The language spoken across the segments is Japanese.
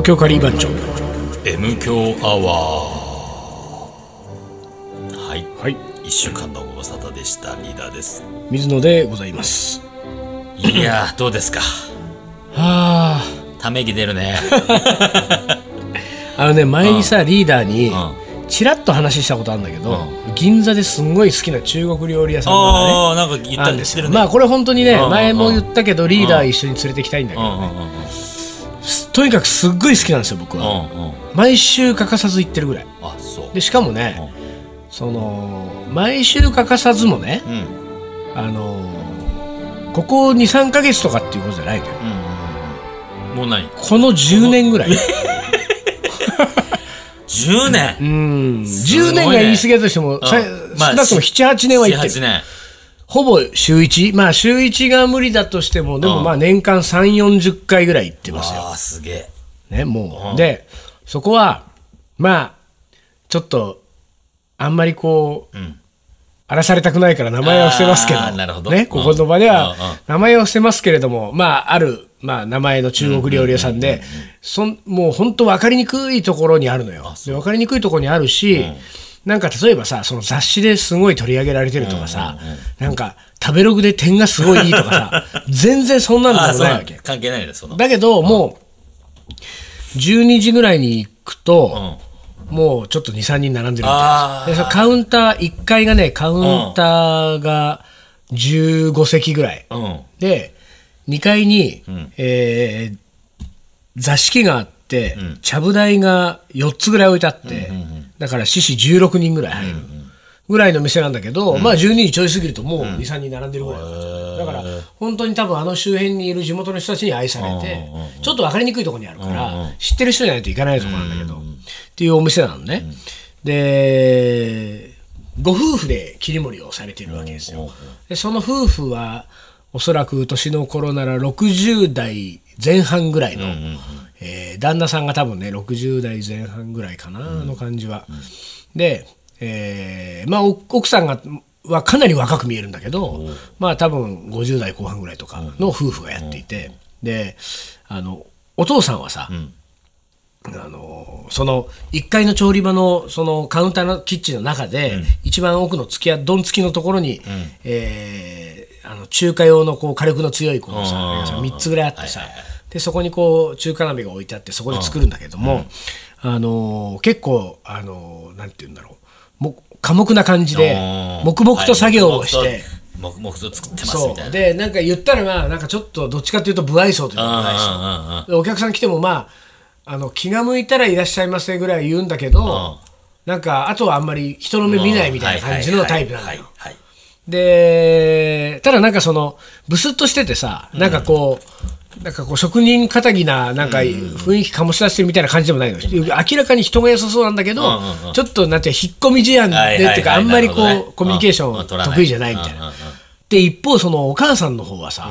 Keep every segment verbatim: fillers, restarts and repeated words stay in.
東京カリー番長 M 強アワー、はい、はい、いっしゅうかんのご無沙汰でした。リーダーです。水野でございます。いやーどうですか。はー、ため息出るね。あのね、前にさ、うん、リーダーに、うん、ちらっと話したことあるんだけど、うん、銀座ですんごい好きな中国料理屋さんがね、なんか言ったりしてるね。まあこれ本当にね、うんうんうん、前も言ったけどリーダー一緒に連れてきたいんだけどね、うんうんうんうん、とにかくすっごい好きなんですよ僕は、うんうん、毎週欠かさず行ってるぐらい。あ、そうで、しかもね、うん、その毎週欠かさずもね、うん、あのー、ここ にさんかげつとかっていうことじゃないのよ、うんうん、もうないこのじゅうねんぐらい。じゅうねん、うん、じゅうねんが言い過ぎだとしても、うん、さ、まあ、少なくとも ななはちねんは行ってる。なな、はちねんほぼ週いち、まあ週いちが無理だとしても、でもまあ年間さんじゅう、よんじゅっかいぐらい行ってますよ。ああ、すげえ。ね、もう。で、そこは、まあ、ちょっと、あんまりこう、うん、荒らされたくないから名前は伏せますけど、あ、なるほどね、ここの場では名前は伏せますけれども、まあ、ある、まあ、名前の中国料理屋さんで、そん、もう本当分かりにくいところにあるのよ。で、分かりにくいところにあるし、うん、なんか例えばさ、その雑誌ですごい取り上げられてるとかさ、うんうんうん、なんか食べログで点がすごいいいとかさ、全然そんなのでもないわけ。関係ないです。そのだけど、うん、もうじゅうにじぐらいに行くと、うん、もうちょっと にさんにん並んでるみたいな。で、そのカウンターいっかいがね、カウンターがじゅうごせきぐらい、うん、でにかいに、うん、えー、座敷があって、うん、ちゃぶ台がよっつぐらい置いてあって、うんうんうん、だから獅子じゅうろくにんぐらい入るぐらいの店なんだけど、うん、まあじゅうにじちょい過ぎるともう にさんにん並んでるぐらい だ,、うん、だから本当に多分あの周辺にいる地元の人たちに愛されて、うん、ちょっと分かりにくいところにあるから、うん、知ってる人じゃないといかないところなんだけど、うん、っていうお店なのね、うん、でご夫婦で切り盛りをされているわけですよ。でその夫婦はおそらく年の頃ならろくじゅうだいぜんはんぐらいの、うんうんうん、えー、旦那さんが多分ねろくじゅうだいぜんはんぐらいかな、うん、の感じは、うん、で、えー、まあ奥さんがはかなり若く見えるんだけど、うん、まあ多分ごじゅうだいこうはんぐらいとかの夫婦がやっていて、うん、で、あのお父さんはさ、うん、あのそのいっかいの調理場のそのカウンターのキッチンの中で、うん、一番奥の付き合いドン付きのところに、うん、えー、あの中華用のこう火力の強いこのさ、うん、みっつぐらいあってさ、はいはいはい、でそこにこう中華鍋が置いてあってそこで作るんだけども、うん、あの結構あのなんて言うんだろう、も寡黙な感じで黙々と作業をして、はい、黙々と作ってますみたいな。そうで、なんか言ったらまあなんかちょっとどっちかというと無愛想というか、お客さん来てもまあ、あの気が向いたらいらっしゃいませぐらい言うんだけど、なんかあとはあんまり人の目見ないみたいな感じのタイプなのよ。でただなんかそのブスッとしててさ、なんかこう、うん、なんかこう職人かたぎな、なんか雰囲気醸し出してるみたいな感じでもないの、うん、明らかに人が良さそうなんだけど、うんうんうん、ちょっとなんて引っ込み思案でっていうか、あんまりこう、ね、コミュニケーション得意じゃないみたいな、うんうんうん、で一方そのお母さんの方はさ、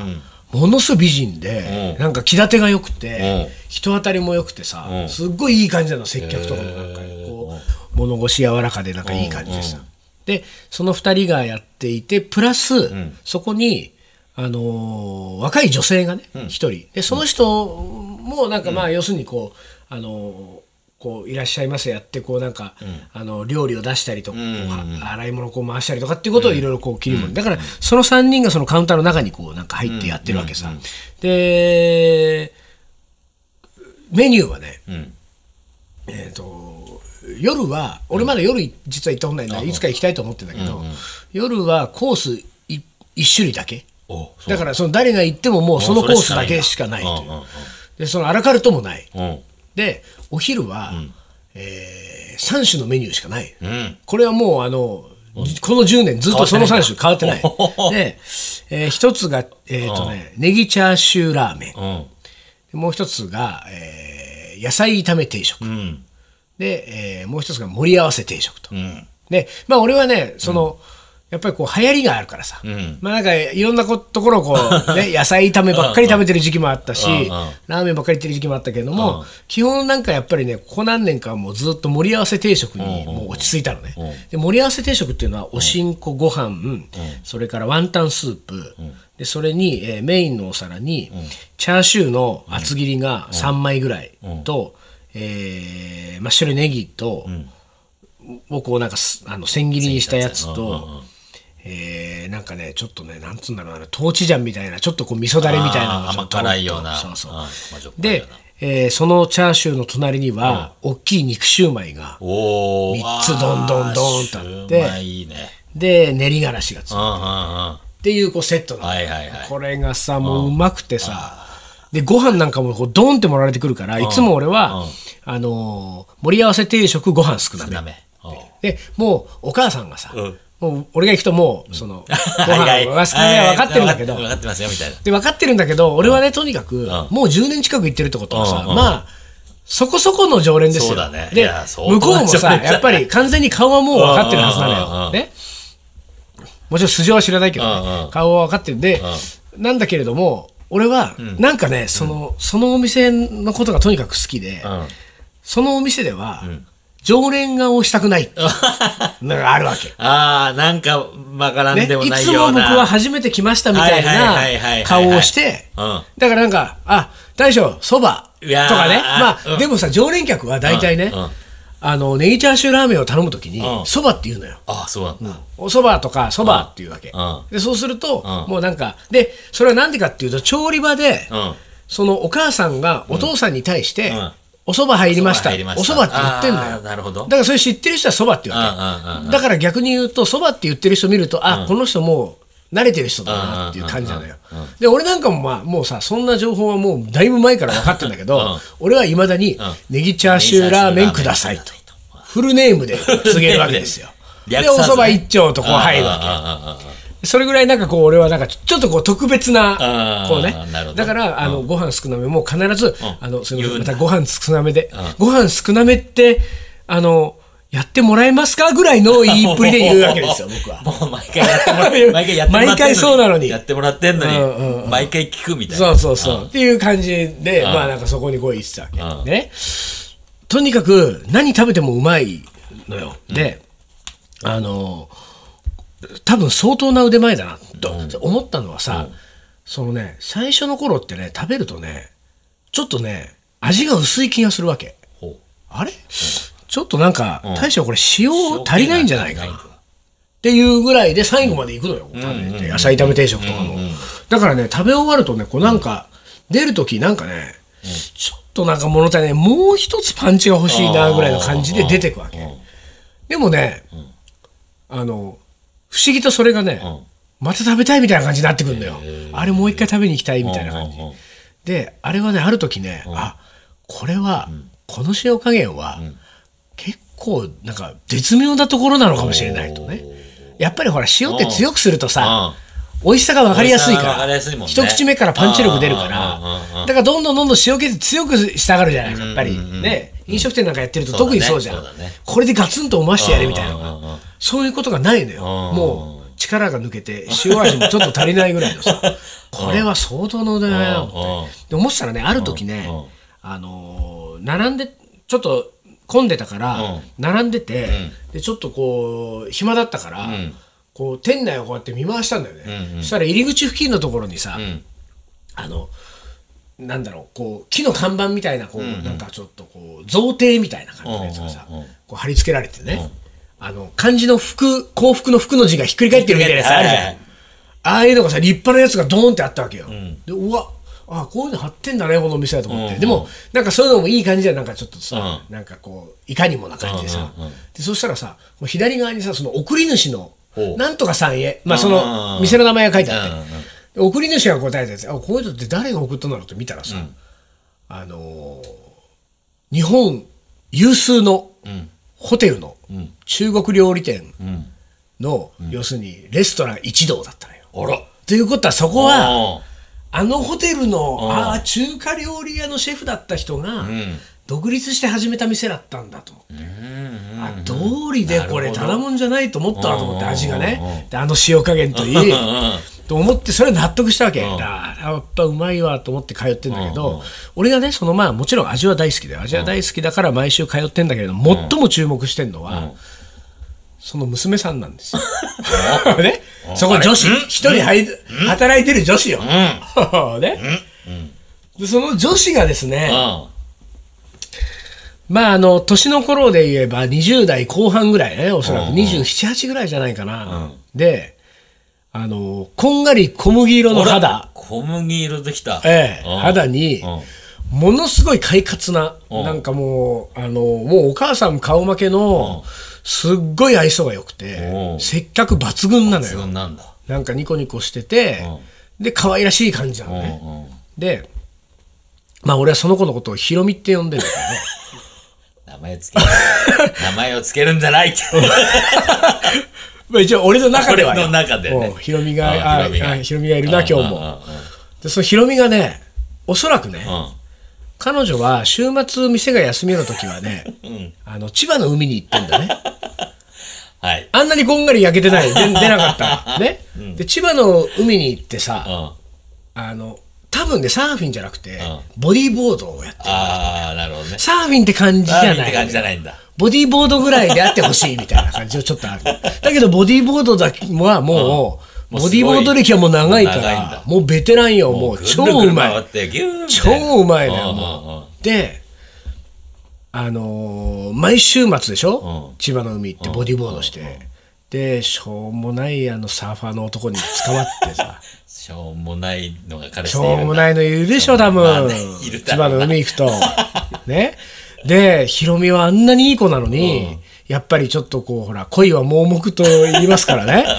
うん、ものすごい美人で、うん、なんか気立てが良くて、うん、人当たりも良くてさ、うん、すっごいいい感じなの、接客とかもなんかこう、うん、物腰柔らかでなんかいい感じでさ、うんうん、でそのふたりがやっていてプラス、うん、そこにあのー、若い女性がね、うん、ひとりでその人もなんかまあ要するにこう、うん、あのー、こういらっしゃいませやってこうなんか、うん、あの料理を出したりとか、うん、洗い物をこう回したりとかっていうことをいろいろこう切り盛り、うん、だからそのさんにんがそのカウンターの中にこうなんか入ってやってるわけさ、うん、でメニューはね、うん、えーと夜は俺まだ夜実は行ったことないんだ、うん、いつか行きたいと思ってんだけど、うんうん、夜はコースいち種類だけだからその誰が行ってももうそのコースだけしかないという、でそのアラカルトもない、うん、でお昼は、うん、えー、さん種のメニューしかない、うん、これはもうあの、うん、このじゅうねんずっとそのさん種変わってないで、えー、ひとつが、えーとね、ネギチャーシューラーメン、うん、もうひとつが、えー、野菜炒め定食、うん、で、えー、もうひとつが盛り合わせ定食と、うん、でまあ俺はねその、うん、やっぱりこう流行りがあるからさ、うん、まあなんかいろんなこところをこう、ね、野菜炒めばっかり食べてる時期もあったし、うんうん、ラーメンばっかり行ってる時期もあったけれども、うん、基本なんかやっぱりね、ここ何年かはもうずっと盛り合わせ定食にもう落ち着いたのね、うんうん、で盛り合わせ定食っていうのはおしんこご飯、うん、それからワンタンスープ、うん、でそれに、えー、メインのお皿にチャーシューの厚切りがさんまいぐらいと、うんうん、えー、マッシュルネギと、うん、をこうなんかあの千切りにしたやつと、えー、なんかねちょっとねなんつうんだろうなトーチジャンみたいなちょっとこう味噌だれみたいなの甘辛いようなそうそうで、えー、そのチャーシューの隣には、うん、大きい肉シューマイがみっつどんどんどんとあっていい、ね、で練りがらしがついてっていうこうセットなの、はいはいはい、これがさもううまくてさ、うん、でご飯なんかもこうドーンって盛られてくるから、うん、いつも俺は、うん、あのー、盛り合わせ定食ご飯少なめ、少なめ、うん、でもうお母さんがさ、うんもう俺が行くともうそのご飯が少ないは分かってるんだけど分かってますよみたいなで分かってるんだけど俺はねとにかくもうじゅうねん近く行ってるってことはさまあそこそこの常連ですよ。で向こうもさやっぱり完全に顔はもう分かってるはずなのよね。もちろん素性は知らないけどね顔は分かってるんでなんだけれども俺はなんかねそのそのお店のことがとにかく好きでそのお店では常連がをしたくないっていうのがあるわけ。ああ、なんかわからんでもないような、ね、いつも僕は初めて来ましたみたいな顔をして、だからなんか、あ、大将、そばとかね。まあ、うん、でもさ、常連客は大体ね、うんうん、あの、ネギチャーシューラーメンを頼むときに、そば、うん、って言うのよ。ああ、そうなんだ。おそばとか、そばっていうわけ。うん、で、そうすると、うん、もうなんか、で、それはなんでかっていうと、調理場で、うん、そのお母さんがお父さんに対して、うんうんお蕎麦入りました。お蕎麦って言ってんだよ。なるほど。だからそれ知ってる人は蕎麦って言われ。だから逆に言うと蕎麦って言ってる人見ると、あ、この人もう慣れてる人だなっていう感じなのよ。で、俺なんかもまあもうさ、そんな情報はもうだいぶ前から分かってんだけど、俺はいまだにネギチャーシューラーメンくださいとフルネームで告げるわけですよ。で、お蕎麦一丁とこう入るわけ。それぐらいなんかこう俺はなんかちょっとこう特別なこうねだからあのご飯少なめも必ずあのすみませんまたご飯少なめでご飯少なめってあのやってもらえますかぐらいの言いっぷりで言うわけですよ僕はもう毎回やってもらって毎回やってもらって毎回そうなのにやってもらってんのに毎回聞くみたいなそうそうそうっていう感じでまあなんかそこにこう言ってたわけねとにかく何食べてもうまいのよであの多分相当な腕前だなと思ったのはさ、うん、そのね最初の頃ってね食べるとねちょっとね味が薄い気がするわけあれ、うん、ちょっとなんか、うん、大将これ塩足りないんじゃないかなっていうぐらいで最後までいくのよ、うん、食べて野菜炒め定食とかの、うん、だからね食べ終わるとねこうなんか、うん、出るときなんかね、うん、ちょっとなんか物足りないもう一つパンチが欲しいなぐらいの感じで出てくわけでもね、うん、あの不思議とそれがね、うん、また食べたいみたいな感じになってくるんだよ。あれもう一回食べに行きたいみたいな感じ。で、あれはね、ある時ね、うん、あ、これは、うん、この塩加減は、うん、結構なんか絶妙なところなのかもしれないとね。やっぱりほら、塩って強くするとさ、美味しさが分かりやすいから、一口目からパンチ力出るから、だからどんどんどんどん塩気って強くしたがるじゃない、やっぱり。ね、飲食店なんかやってると特にそうじゃん。これでガツンと思わしてやれみたいなのが。そういうことがないのよ。もう力が抜けて、塩味もちょっと足りないぐらいのさ、これは相当の腕だなって。で、思ってたらね、ある時ね、あの、並んで、ちょっと混んでたから、並んでて、で、ちょっとこう、暇だったから、こう店内をこうやって見回したんだよね、うんうん、そしたら入り口付近のところにさ、うん、あのなんだろうこう木の看板みたいなこう、うんうん、なんかちょっとこう贈呈みたいな感じのやつがさ、うんうん、こう貼り付けられてね、うん、あの漢字の福幸福の福の字がひっくり返ってるみたいなやつあるじゃん、はい、ああいうのがさ立派なやつがドーンってあったわけよ、うん、でうわああこういうの貼ってんだねこのお店だと思って、うんうん、でもなんかそういうのもいい感じでなんかちょっとさ、うん、なんかこういかにもな感じでさ、でそしたらさ左側にさその送り主のなんとかさんへ、まあ、その店の名前が書いてあって送り主が答えたやつあこういうのって誰が送ったんだろうって見たらさ、うん、あのー、日本有数のホテルの中国料理店の、うんうん、要するにレストラン一同だったのよ。あらということはそこはあのホテルのああ中華料理屋のシェフだった人が、うん独立して始めた店だったんだと思って、あ、道理でこれただもんじゃないと思ったなと思って味がね、であの塩加減といいと思ってそれ納得したわけ。だからやっぱうまいわと思って通ってんだけど、俺がねそのまあもちろん味は大好きで味は大好きだから毎週通ってんだけど最も注目してんのはその娘さんなんですよ。ね、そこ女子一人働いてる女子よ。ね、その女子がですね。まあ、あの年の頃で言えばにじゅう代後半ぐらいね、おそらくにじゅうなな、はちぐらいじゃないかな、うん、であのこんがり小麦色の肌、小麦色できた、ええ、肌にものすごい快活な、なんかもうあのもうお母さん顔負けのすっごい愛想が良くて接客抜群なのよ。なんだ、なんかニコニコしてて、で可愛らしい感じなのね。でまあ俺はその子のことをヒロミって呼んでるんだけどね名前つける名前をつけるんじゃないってまあ一応俺の中ではヒロミがいるな今日も。でそのヒロミがね、おそらくね、うん、彼女は週末店が休みの時はね、うん、あの千葉の海に行ってんだね、はい、あんなにこんがり焼けてない出なかった、ねうん、で千葉の海に行ってさ、うん、あの多分ねサーフィンじゃなくて、うん、ボディーボードをやってる。あー、なるほどね。サーフィンって感じじゃない、ボディーボードぐらいであってほしいみたいな感じはちょっとあるだけどボディーボードだけはもう、うん、ボディーボード歴はもう長いからもうベテランよ。もう超うまい、超うまいね。もうであのー、毎週末でしょ、千葉の海行ってボディーボードして、でしょうもないあのサーファーの男に捕まってさしょうもないのが彼氏いるな、しょうもないのいるでしょ多分千葉の海行くとね。でヒロミはあんなにいい子なのに、うん、やっぱりちょっとこうほら恋は盲目と言いますからね、うん、やっ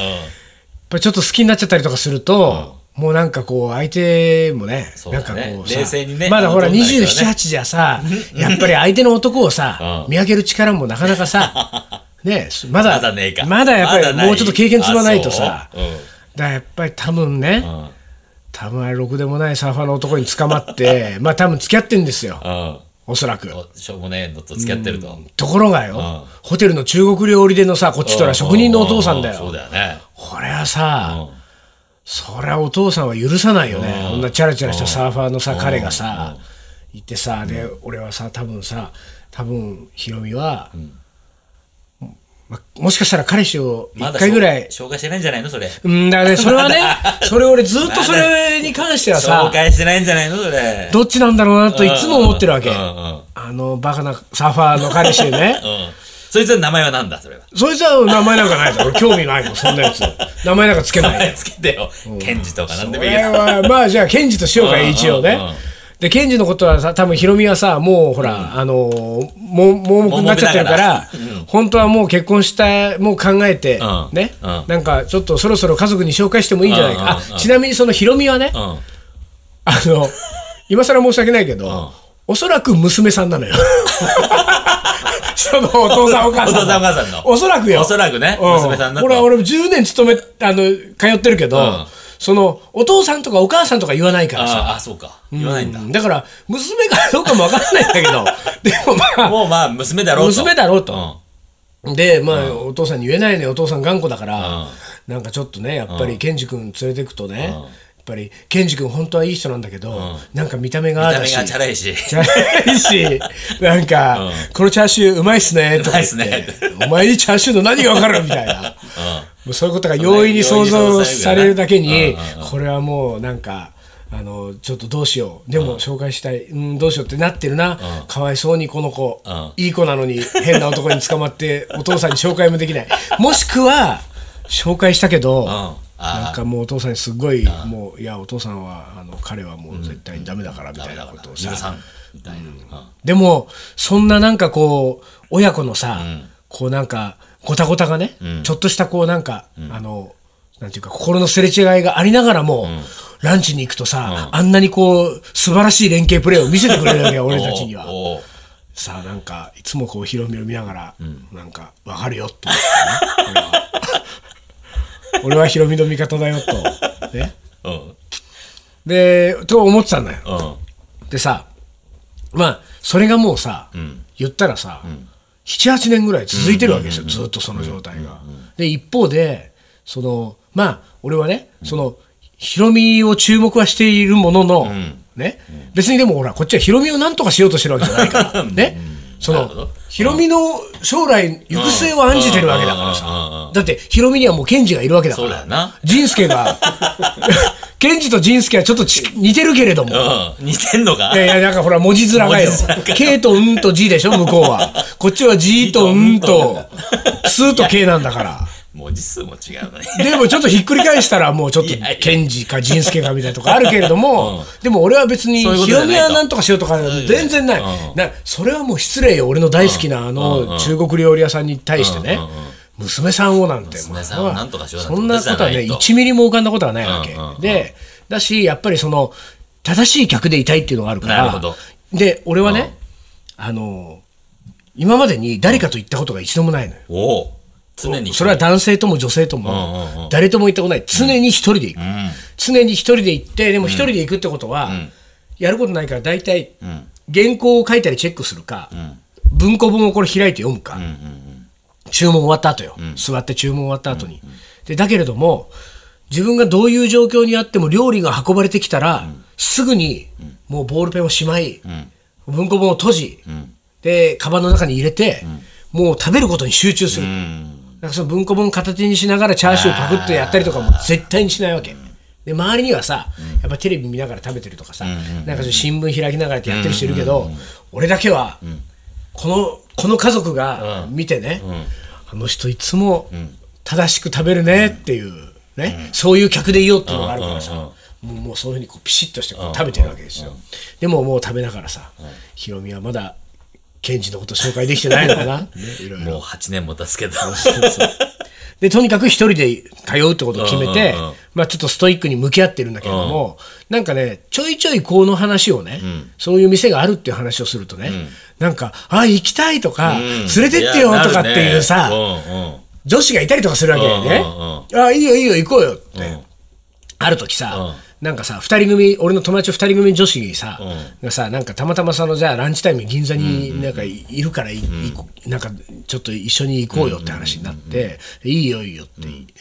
ぱりちょっと好きになっちゃったりとかすると、うん、もうなんかこう相手も ね, ねなんかこうさ冷静に、ね、まだほらにじゅうなな、はちじゃさやっぱり相手の男をさ、うん、見分ける力もなかなかさね、まだま だ, ねえかまだやっぱりもうちょっと経験積まないとさ、ま だ, う、うん、だからやっぱり多分ね、うん、多分ろくでもないサーファーの男に捕まってまあ多分付き合ってるんですよ、うん、おそらくしょうもねえのと付き合ってると、うん、ところがよ、うん、ホテルの中国料理店のさ、こっちとら職人のお父さんだよ。そうだよね。これはさ、うん、そりゃお父さんは許さないよね、うん、こんなチャラチャラしたサーファーのさ、うん、彼がさ、うん、いてさ、で、うん、俺はさ多分さ多分ヒロミは、うん、ま、もしかしたら彼氏をいっかいぐらい、ま、紹介してないんじゃないのそれ、うん、だからねそれはねそれ俺ずっとそれに関してはさ紹介してないんじゃないのそれ、どっちなんだろうなといつも思ってるわけ、うんうんうんうん、あのバカなサーファーの彼氏ね、うん、そいつは名前はなんだそれは、そいつは名前なんかないだろ興味ないもんそんなやつ名前なんかつけない、名前つけてよ、うん、ケンジとかなんでもいいやつまあじゃあケンジとしようか、うん、一応ね、うんうん、でケンジのことはさ多分ヒロミはさもうほら、うん、あのも盲目になっちゃってるから、うん、本当はもう結婚したもう考えて、うん、ね、うん、なんかちょっとそろそろ家族に紹介してもいいんじゃないか、うん、あ、うん、ちなみにそのヒロミはね、うん、あの今更申し訳ないけど、うん、おそらく娘さんなのよそのお父さんお母さん の, お, 父さんお母さんのおそらくよ、おそらくね、うん、娘さんだと。これは俺もじゅうねん勤めあの通ってるけど、うん、そのお父さんとかお母さんとか言わないからさあ、あそうか言わないんだ、うん、だから娘かどうかも分からないんだけどでもまあもうまあ娘だろうと娘だろうと、うん、でまあ、うん、お父さんに言えないね、お父さん頑固だから、うん、なんかちょっとねやっぱりケンジ君連れてくとね、うんうん、やっぱりケンジ君本当はいい人なんだけど、うん、なんか見た目がだし見た目がチャラいしチャラいしなんか、うん、このチャーシューうまいっすねとか言って、うまいっすねお前にチャーシューの何が分かるみたいな、うん、もうそういうことが容易に想像されるだけに、うんうん、これはもうなんかあのちょっとどうしよう、でも紹介したい、うん、うん、どうしようってなってるな、うん、かわいそうにこの子、うん、いい子なのに変な男に捕まってお父さんに紹介もできないもしくは紹介したけど、うん、なんかもうお父さんにすごいもう、いやお父さんはあの彼はもう絶対にダメだからみたいなことをさ、うん、でもそんななんかこう親子のさ、うん、こうなんかごたごたがね、うん、ちょっとしたこうなんか、うん、あのなんていうか心のすれ違いがありながらも、うん、ランチに行くとさ、うん、あんなにこう素晴らしい連携プレーを見せてくれるわけよ俺たちにはさあ、なんかいつもこうヒロミを見ながら、うん、なんか分かるよって思ってね俺はヒロミの味方だよと、ね、うん、でと思ってたんだよ、うん、でさまあそれがもうさ、うん、言ったらさ、うん、なな、はちねんぐらい続いてるわけですよ、うんうんうんうん、ずっとその状態が、うんうんうん、で一方でそのまあ俺はねそのヒロミを注目はしているものの、うんね、別にでもほらこっちはヒロミをなんとかしようとしてるわけじゃないからね、うん、そのヒロミの将来行く末を案じてるわけだからさ。だってヒロミにはもうケンジがいるわけだから。そうだな。ジンスケがケンジとジンスケはちょっと似てるけれども、うん、似てんのか。いやいや、なんかほら文字面がよ、 K とうんと G でしょ向こうは。こっちは G とうんとスと K なんだから、文字数も違うのね。でもちょっとひっくり返したらもうちょっとケンジかジンスケかみたいなとこあるけれども、うん、でも俺は別にヒロミはなんとかしようとか全然ない、うん、な、それはもう失礼よ。俺の大好きなあの中国料理屋さんに対してね、娘さんをなんて、娘さんをなんとかしようなんて、そんなことはねいちミリも浮かんだことはないわけ、うんうんうん、でだしやっぱりその正しい客でいたいっていうのがあるから。なるほど。で俺はね、うん、あの今までに誰かと行ったことが一度もないのよ。おう、常にそれは男性とも女性とも誰とも行ったことない。常に一人で行く、うん、常に一人で行って。でも一人で行くってことはやることないから、大体原稿を書いたりチェックするか、文庫本をこれ開いて読むか、注文終わった後よ、座って注文終わった後に。でだけれども自分がどういう状況にあっても料理が運ばれてきたらすぐにもうボールペンをしまい、文庫本を閉じでカバンの中に入れて、もう食べることに集中する。なんかその文庫本片手にしながらチャーシューパクッとやったりとかも絶対にしないわけで、周りにはさ、やっぱテレビ見ながら食べてるとかさ、なんか新聞開きながらってやってる人いるけど、俺だけはこの、この家族が見てね、あの人いつも正しく食べるねっていうね、そういう客でいようっていうのがあるからさ、もうそういうふうにこうピシッとしてこう食べてるわけですよ。でももう食べながらさ、ヒロミはまだケンジのこと紹介できてないのかな、ね、いろいろもうはちねんも経つけどでとにかく一人で通うってことを決めて、うんうんうん、まあ、ちょっとストイックに向き合ってるんだけれども、うん、なんかねちょいちょいこの話をね、うん、そういう店があるっていう話をするとね、うん、なんかあ行きたいとか、うん、連れてってよとかっていうさ、うんうんうん、女子がいたりとかするわけだよね、うんうん、あいいよいいよ行こうよって、うん、ある時さ、うんなんかさふたり組、俺の友達ふたり組女子さ、うん、がさなんかたまたまそのじゃあランチタイム銀座になんかいるから、うん、なんかちょっと一緒に行こうよって話になって、うん、いいよいいよっ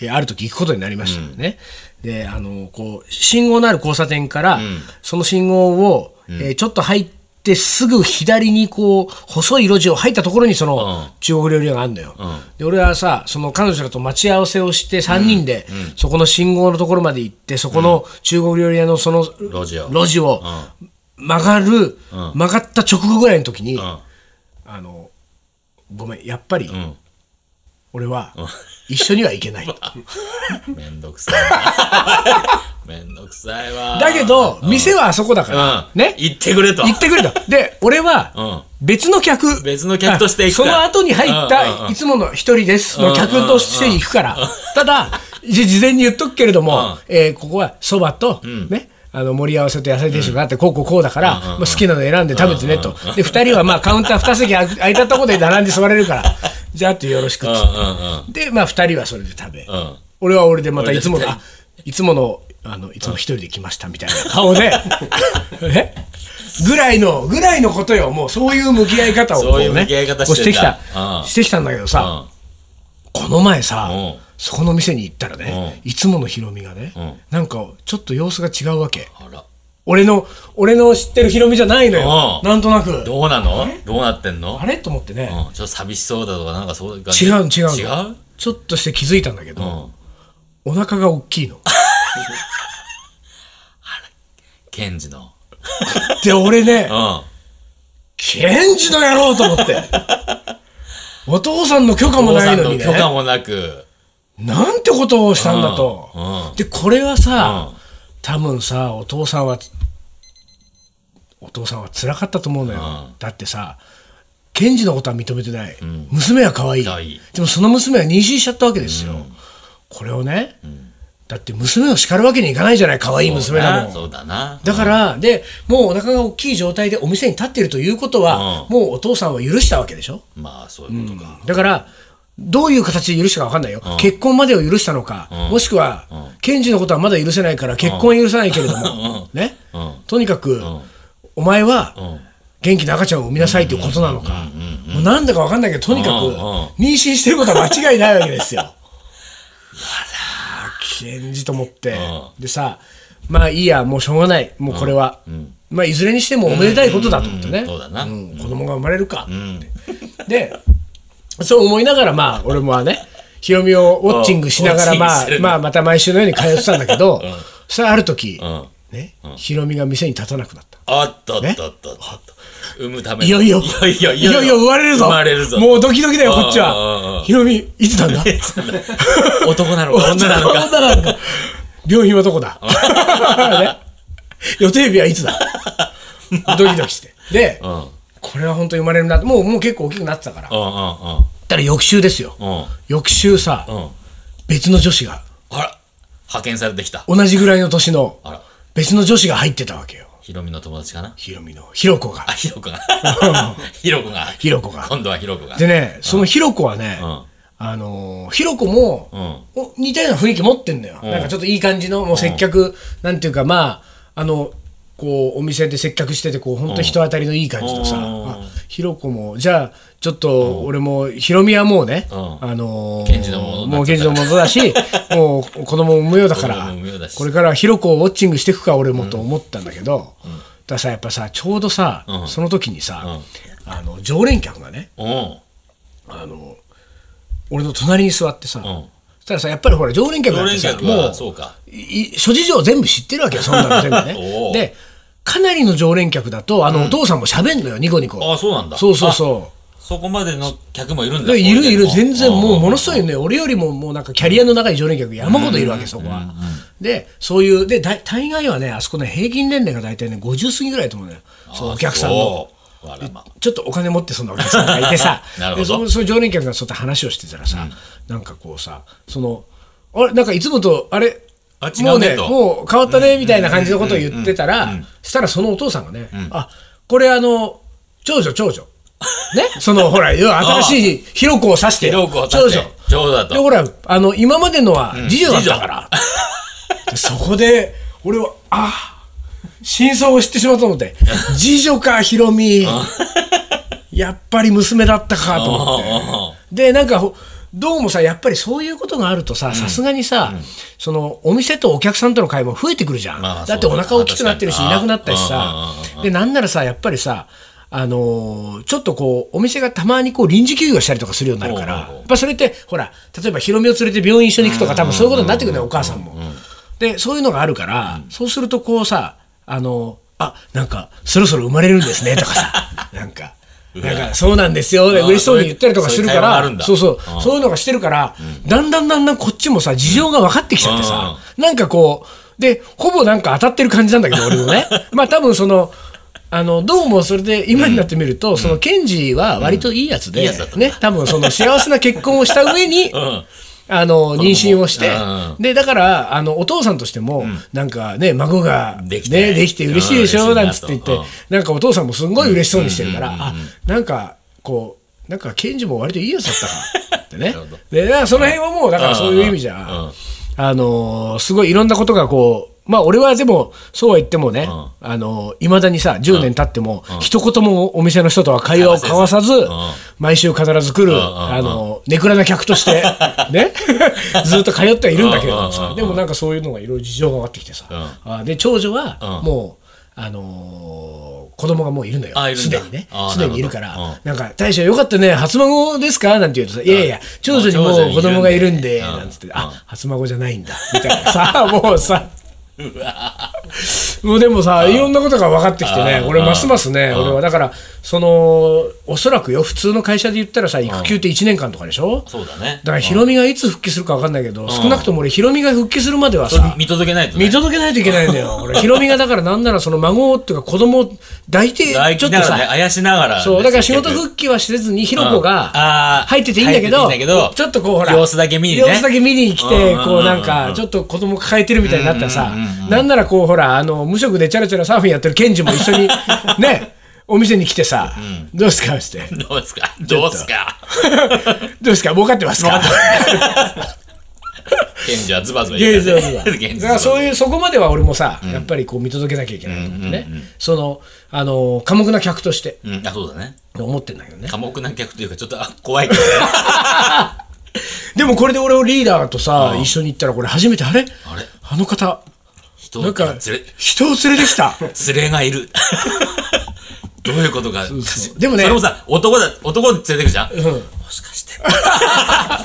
て、うん、ある時行くことになりましたよね、うん、であのこう信号のある交差点から、うん、その信号を、うんえー、ちょっと入ってすぐ左にこう細い路地を入ったところにその中国料理屋があるのよ、うん、で俺はさその彼女と待ち合わせをしてさんにんでそこの信号のところまで行って、そこの中国料理屋のその路地を曲がる曲がった直後ぐらいの時に、あのごめんやっぱり俺は一緒には行けないとめんどくさいめんどくさいわ。だけど、うん、店はあそこだから、うん、ね。行ってくれと。行ってくれと。で、俺は別の客、うん、別の客として行く。その後に入った、うん、いつもの一人ですの客として行くから。うんうんうん、ただ事前に言っとくけれども、うんえー、ここはそばと、うん、ね。あの盛り合わせと野菜定食があってこうこうこうだから、うんまあ、好きなの選んで食べてねと、うん、でふたりはまあカウンターに席空いたところで並んで座れるからじゃあってよろしくっつって、でまあふたりはそれで食べ、うん、俺は俺でまたいつものあいつものあのいつも一人で来ましたみたいな顔でねぐらいのぐらいのことよ。もうそういう向き合い方をこうねしてきたしてきたんだけどさ、うん、この前さ、うんそこの店に行ったらね、うん、いつものヒロミがね、うん、なんかちょっと様子が違うわけ。あら俺の俺の知ってるヒロミじゃないのよ、うん、なんとなくどうなのどうなってんのあれと思ってね、うん、ちょっと寂しそうだとかなんかそういう感じ違う違う違うちょっとして気づいたんだけど、うん、お腹が大きいのあらケンジので俺ね、うん、ケンジの野郎と思ってお父さんの許可もないのにね、お父さんの許可もなくなんてことをしたんだと、うんうん、でこれはさ、うん、多分さお父さんはお父さんは辛かったと思うのよ、うん、だってさケンジのことは認めてない、うん、娘は可愛い、可愛いでもその娘は妊娠しちゃったわけですよ、うん、これをね、うん、だって娘を叱るわけにいかないじゃない、可愛い娘だもん。そうだな、だから、うん、でもうお腹が大きい状態でお店に立っているということは、うん、もうお父さんは許したわけでしょ。まあそういうことか、うん、だからどういう形で許したか分かんないよ、うん、結婚までを許したのか、うん、もしくは、うん、ケンジのことはまだ許せないから結婚は許さないけれども、うんねうん、とにかく、うん、お前は、うん、元気な赤ちゃんを産みなさいということなのか、うん、もうなんだか分かんないけどとにかく、うん、妊娠してることは間違いないわけですよあらケンジと思って、うん、でさまあいいやもうしょうがないもうこれは、うんうんまあ、いずれにしてもおめでたいことだと思ってね、うんうんうんうん、子供が生まれるかって、うんでそう思いながら、まあ俺もはねひろみをウォッチングしながら、まあまあまた毎週のように通ってたんだけど、それある時ね、ひろみが店に立たなくなった。あったあったあったあった産むためのいよいよいよいよ生まれるぞ、生まれるぞ、もうドキドキだよこっちは。ひろみいつなんだ男なのか女なのか、女なのか病院はどこだ予定日はいつだドキドキして、でこれは本当に生まれるなって、もうもう結構大きくなってたから。だから翌週ですよ、翌週さ別の女子が、あら派遣されてきた、同じぐらいの年の別の女子が入ってたわけよ。ひろみの友達かな、ひろみのひろこが、あひろこがひろこがひろこが今度はひろこがでね、そのひろこはね、あのひろこも似たような雰囲気持ってんだよ。なんかちょっといい感じのもう接客なんていうか、まああのこうお店で接客しててこう本当に人当たりのいい感じのさ、ひろこもじゃあちょっと俺もひろみはもうね、あのもう現地のものだし、もう子供も無用だからこれからひろこをウォッチングしていくか俺もと思ったんだけど、ださやっぱさちょうどさその時にさあの常連客がね、あの俺の隣に座ってさ。たださやっぱりほら常連客だってさもう諸事情全部知ってるわけよ、そんなの全部ね。でかなりの常連客だとあのお父さんも喋んのよ、ニコニコ。あ、そうなんだ。そうそうそう、そこまでの客もいるんだ。いるいる、全然もうものすごいね、俺よりももうなんかキャリアの中に常連客山ほどいるわけそこは。でそういうで大概はねあそこね平均年齢が大体ねごじゅう過ぎぐらいと思うのよ、そのお客さんの。ちょっとお金持ってそんなお客さんがいてさでその常連客がそうやって話をしてたらさ、なんかこうさそのあれなんかいつもとあれもうねもう変わったねみたいな感じのことを言ってたら、したらそのお父さんがね、あこれあの長女長女ね、そのほら新しいひろこを指して長女でほらあの今までのは次女だったから、そこで俺はあ真相を知ってしまうと思って、次女かひろみやっぱり娘だったかと思って。でなんかどうもさやっぱりそういうことがあるとさ、さすがにさ、うん、そのお店とお客さんとの会話増えてくるじゃん、まあ、だってお腹大きくなってるしいなくなったしさで、なんならさやっぱりさあのー、ちょっとこうお店がたまにこう臨時休業したりとかするようになるから、やっぱそれってほら例えばひろみを連れて病院一緒に行くとか多分そういうことになってくるね、お母さんも。でそういうのがあるから、うん、そうするとこうさあのあなんかそろそろ生まれるんですねとかさなんかなんかそうなんですよで嬉しそうに言ったりとかするから、そうそうそういうのがしてるから、だんだんだんだんこっちもさ事情が分かってきちゃってさ、なんかこうでほぼなんか当たってる感じなんだけど俺もね、まあ多分そのあのどうもそれで今になってみると、そのケンジは割といいやつでね、多分その幸せな結婚をした上に。あの妊娠をしてで、だからあのお父さんとしてもなんかね孫ができて嬉しいでしょなんつって言って、なんかお父さんもすんごい嬉しそうにしてるから、あなんかこうなんか賢治も割といいやつだったかってね。でその辺はもうだからそういう意味じゃあのすごいいろんなことがこう、まあ俺はでもそうは言ってもねあのいまだにさじゅうねん経っても一言もお店の人とは会話を交わさず、毎週必ず来るあのネクラな客としてねずっと通ってはいるんだけどさ、でもなんかそういうのがいろいろ事情が上がってきてさ、で長女はもうあの子供がもういるのよ、すでにね、すでにいるから、なんか大将よかったね初孫ですかなんて言うとさ、いやいや長女にもう子供がいるんでなんつって、あ初孫じゃないんだみたいなさ、もうさもうでもさいろんなことが分かってきてね、俺ますますね俺はだからそのおそらくよ普通の会社で言ったらさ育休っていちねんかんとかでしょ。そうだね。だからヒロミがいつ復帰するか分かんないけど、少なくとも俺ヒロミが復帰するまではさ見届けないと見届けないといけないんだよ俺ヒロミが。だからなんならその孫っていうか子供を抱いてちょっとさあやしながら、そうだから仕事復帰はせずにヒロコが入ってていいんだけど、ちょっとこうほら様子だけ見に様子だけ見に来てこうなんかちょっと子供抱えてるみたいになったらさ、なんならこうほらあの無職でチャラチャラサーフィンやってるケンジも一緒にねお店に来てさ、どうですかってどうですかどうですかどうですか儲かってますかケンジはズバズバ言うから、そういうそこまでは俺もさやっぱりこう見届けなきゃいけないと思ってね、そのあの寡黙な客として思ってんだけどね。寡黙な客というかちょっと怖いけどね。でもこれで俺をリーダーとさ一緒に行ったらこれ初めてあれあの方なんか人を連れてきた連れがいるどういうことか。そうそう。でもね、それもさ、男だ、男に連れてくじゃん、うん、もしかし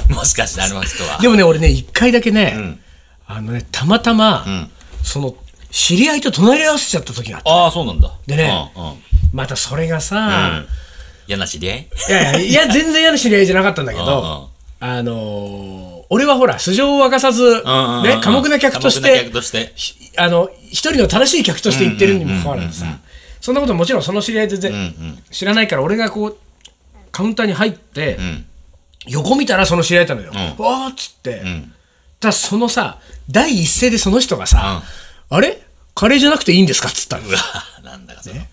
てもしかしてあの人は。でもね、俺ね、一回だけね、うん、あのね、たまたま、うん、その知り合いと隣り合わせちゃった時があった、ね。ああ、そうなんだ。でね、うんうん、またそれがさ、うん、嫌な知り合い。いやいやいや、全然嫌な知り合いじゃなかったんだけど、うんうん、あのー、俺はほら素性を明かさず、ね、寡黙な客として、あの一人の正しい客として行ってるにもかかわらずさ、そんなこともちろんその知り合い全然知らないから、俺がこうカウンターに入って、うん、横見たらその知り合いいたのよ。うん、わーっつって、うん、ただそのさ、第一声でその人がさ、うん、あれカレーじゃなくていいんですかっつったの。うわ、なんだかその、ね、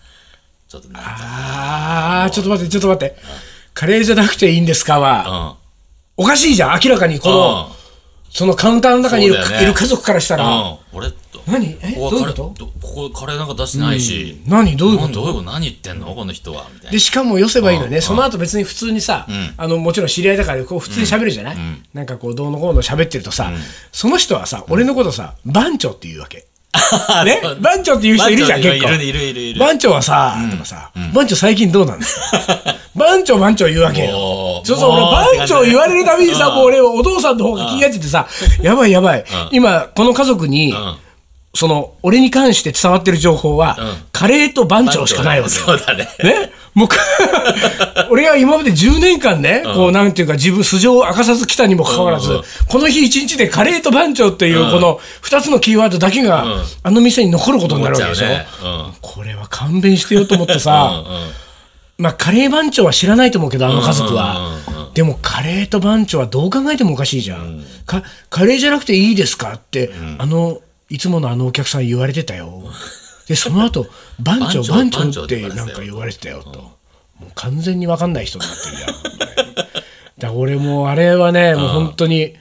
ちょっとなんか、あー、ちょっと待ってちょっと待って、うん、カレーじゃなくていいんですかは。うん、おかしいじゃん、明らかにこの、うん、そのカウンターの中にいる、ね、いる家族からしたら、うん、俺何えどういうこと、ここカレーなんか出してないし、うん、何どういうこと、どういうこと、何言ってんのこの人はみたいな。でしかも寄せばいいのね、うん、その後別に普通にさ、うん、あのもちろん知り合いだからこう普通に喋るじゃない、うん、なんかこうどうのこうの喋ってるとさ、うん、その人はさ、俺のことさ、うん、番長って言うわけ。ね、番長っていう人いるじゃん、結構。いるいるいるいる。番長はさ、うん、とかさ、うん、番長最近どうなんですか番長番長言うわけよ。そうそう、俺番長言われるたびにさ、もう俺お父さんの方が気になっててさ、やばいやばい、今この家族に、うん、その俺に関して伝わってる情報は、うん、カレーと番長しかないわけよ。そうだね。ね、もう俺は今までじゅうねんかんね、うん、こうなんていうか、自分素性を明かさず来たにもかかわらず、うんうん、この日一日でカレーと番長っていうこのふたつのキーワードだけが、うん、あの店に残ることになるわけでしょ、ね、うん、これは勘弁してよと思ってさうん、うん、まあカレー番長は知らないと思うけど、あの家族は、うんうんうんうん、でもカレーと番長はどう考えてもおかしいじゃん、うん、かカレーじゃなくていいですかって、うん、あのいつものあのお客さん言われてたよでその後番長番長ってなんか言われてたよと、もう完全に分かんない人になってるじゃんみたいな。だから俺もあれはね、もう本当に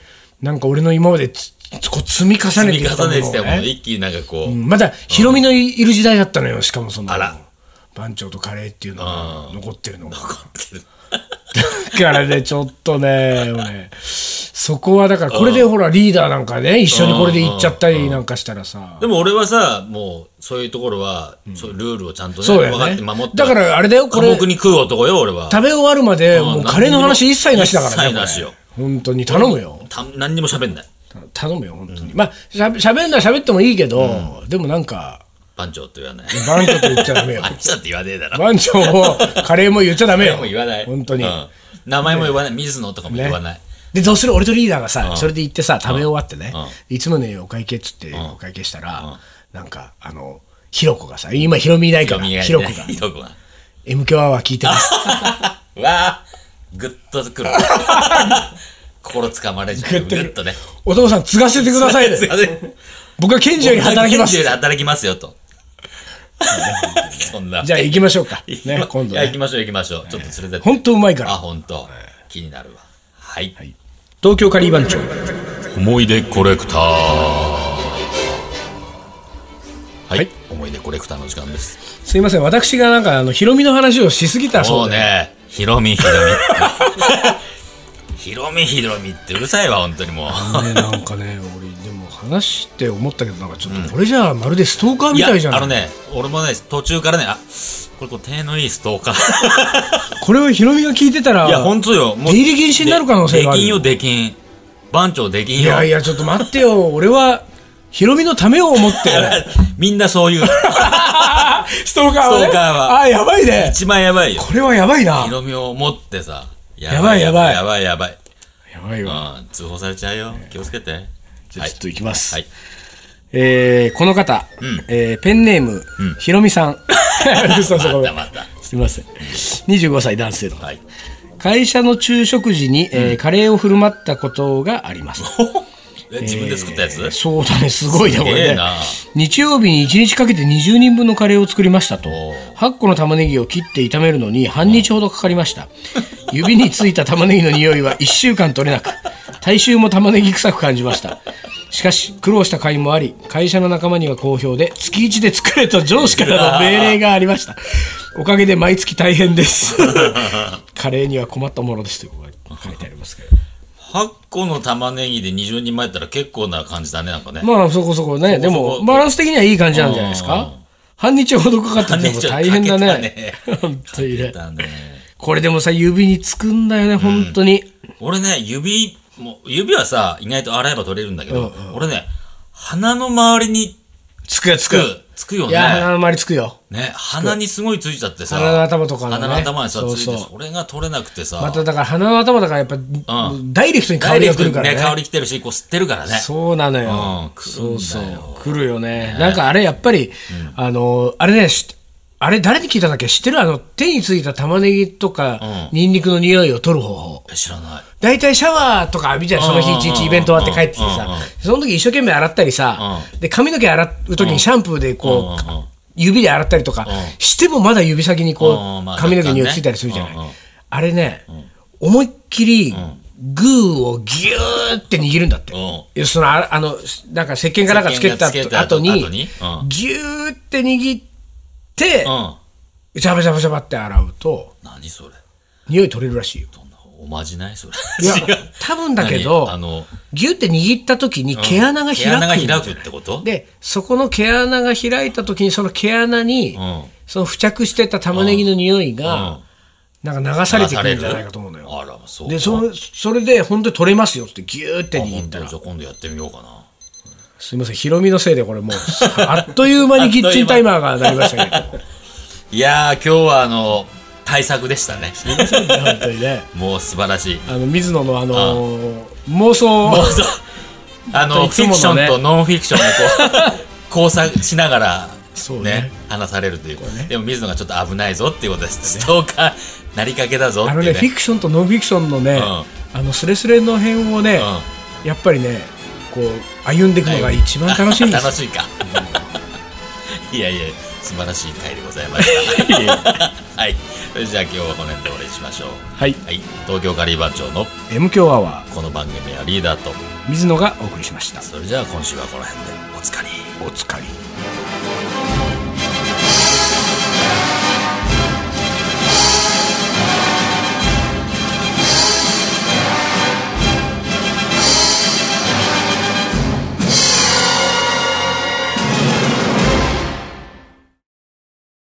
なんか俺の今までつこう積み重ねてきたものを、ね、積み重ねてきたもの、一気になんかこう、うん、まだヒロミのいる時代だったのよ。しかもその番長とカレーっていうのが残ってるのが残ってるだからね、ちょっとね俺そこはだから、これでほらリーダーなんかね、一緒にこれで行っちゃったりなんかしたらさ。でも俺はさ、もうそういうところは、うん、そういうルールをちゃんとね、分かって守って、だからあれだよ、これ寡黙に食う男よ俺は。食べ終わるまでもうカレーの話一切なしだからね。一切なしよ、本当に頼むよ。何にも喋んない、頼むよ本当に、うん、まあ喋るのは喋ってもいいけど、うん、でもなんか番長って言わない。番長って言っちゃダメよ。番長って言わねえだろ。番長もカレーも言っちゃダメよ。も言わない。本当に、うん。名前も言わない。水野とかも言わない。ね、でどうする？俺とリーダーがさ、うん、それで行ってさ、食べ終わってね、うん、いつもねお会計っつって、うん、お会計したら、うん、なんかあのひろこがさ、今ひろみいないから、ひろこが。ひろこが。M響アワー聞いてます。わー、グッとくる。心つかまれちゃう。グッとね。お父さん継がせてくださいね。僕は賢治より働きます。賢治より働きますよと。そんなじゃあ行きましょうか、ね、今度、ね、いや行きましょう行きましょう、えー、ちょっと連れてって。本当うまいから。あ、本当、えー、気になるわ。はい、はい、東京カリー番長思い出コレクター。はい、はい、思い出コレクターの時間です。すいません、私がなんかあのヒロミの話をしすぎたそうで。そうね、ヒロミヒロミヒロミヒロミってうるさいわ本当にもう、ね、なんかね俺でも話して思ったけど、なんかちょっとこれじゃまるでストーカーみたいじゃない、うん、いやあのね俺もね途中からね、あこれこう手のいいストーカーこれをヒロミが聞いてたら、いや本当よ、もう出入り禁止になる可能性がある。できんよ、できん、番長できんよ。いやいやちょっと待ってよ俺はヒロミのためを思ってみんなそういうストーカーはね、ストーカーはあやばいね、一番やばいよこれは。やばいな、ヒロミを思ってさ、やばいやばいやばいやばいやばいわ、うん、通報されちゃうよ、気をつけて。じゃあちょっといきます、はい、えー、この方、うん、えー、ペンネーム、うん、ひろみさん嘘嘘ごめん、またまたすみません、にじゅうごさい男性の、はい、会社の昼食時に、えー、カレーを振る舞ったことがありますえ、自分で作ったやつ、えー、そうだね、すごいねこれね。日曜日にいちにちかけてにじゅうにんぶんのカレーを作りましたと。はっこの玉ねぎを切って炒めるのに半日ほどかかりました指についた玉ねぎの匂いはいっしゅうかん取れなく、体臭も玉ねぎ臭く感じました。しかし苦労した甲斐もあり、会社の仲間には好評で月いちで作れと上司からの命令がありました。おかげで毎月大変ですカレーには困ったものですと書いてありますけどはっこの玉ねぎでにじゅうにんまえだったら結構な感じだね、なんかね。まあそこそこね、でもバランス的にはいい感じなんじゃないですか。半日ほどかかったっても大変だね。本当にね。これでもさ、指につくんだよね、うん、本当に。俺ね、指も、指はさ、意外と洗えば取れるんだけど、うんうん、俺ね、鼻の周りにつくやつく。つくよね。いや、鼻の周りつくよ。ね、鼻にすごいついちゃってさ。鼻の頭とかのね。鼻の頭にさ、そうそうついて、それが取れなくてさ。まただから鼻の頭だからやっぱ、うん、ダイレクトに香りが来るからね。ね、香り来てるし、こう吸ってるからね。そうなのよ。うん、来るんだよ。そうそう。来るよね。ね、なんかあれやっぱり、うん、あの、あれね、あれ誰に聞いたんだっけ？知ってる？あの手についた玉ねぎとかニンニクの匂いを取る方法。知らない。大体シャワーとか浴びたらその日一日イベント終わって帰ってきてさ、その時一生懸命洗ったりさ、で髪の毛洗う時にシャンプーでこう指で洗ったりとかしてもまだ指先にこう髪の毛の匂いついたりするじゃない。あれね、思いっきりグーをギューって握るんだって。うん、そのあのなんか石鹸かなんかつけた後にギューって握ってで、うん、ジャバジャバジャバって洗うと何それ匂い取れるらしいよ。どんなおまじないそれ。いや多分だけどあのギュって握った時に毛穴が開く、うん、毛穴が開くってことで、そこの毛穴が開いた時にその毛穴に、うん、その付着してた玉ねぎの匂いが、うん、なんか流されてくるんじゃないかと思うんだよ。あら、そうか。でそれ、それで本当に取れますよってギュって握ったら。じゃあ今度やってみようかな。すみません、ヒロミのせいでこれもうあっという間にキッチンタイマーがなりましたけどいやー今日はあの対策でしたね。すみませんね本当にね。もう素晴らしいあの水野のあのー、妄想妄想あの、ね、フィクションとノンフィクションをこう交差しながらね、ね、話されるということ、ね、でも水野がちょっと危ないぞっていうことです、ね、ストーカーなりかけだぞっていう、ね、あのねフィクションとノンフィクションのね、うん、あのスレスレの辺をね、うん、やっぱりねこう歩んでいくのが一番楽しいんです。楽しいか。いやいや素晴らしい回でございました。はい。じゃあ今日はこの辺で終わりしましょう。はい。はい、東京カリー番長の エム 強アワー。この番組はリーダーと水野がお送りしました。それじゃあ今週はこの辺でおつかり。おつかり。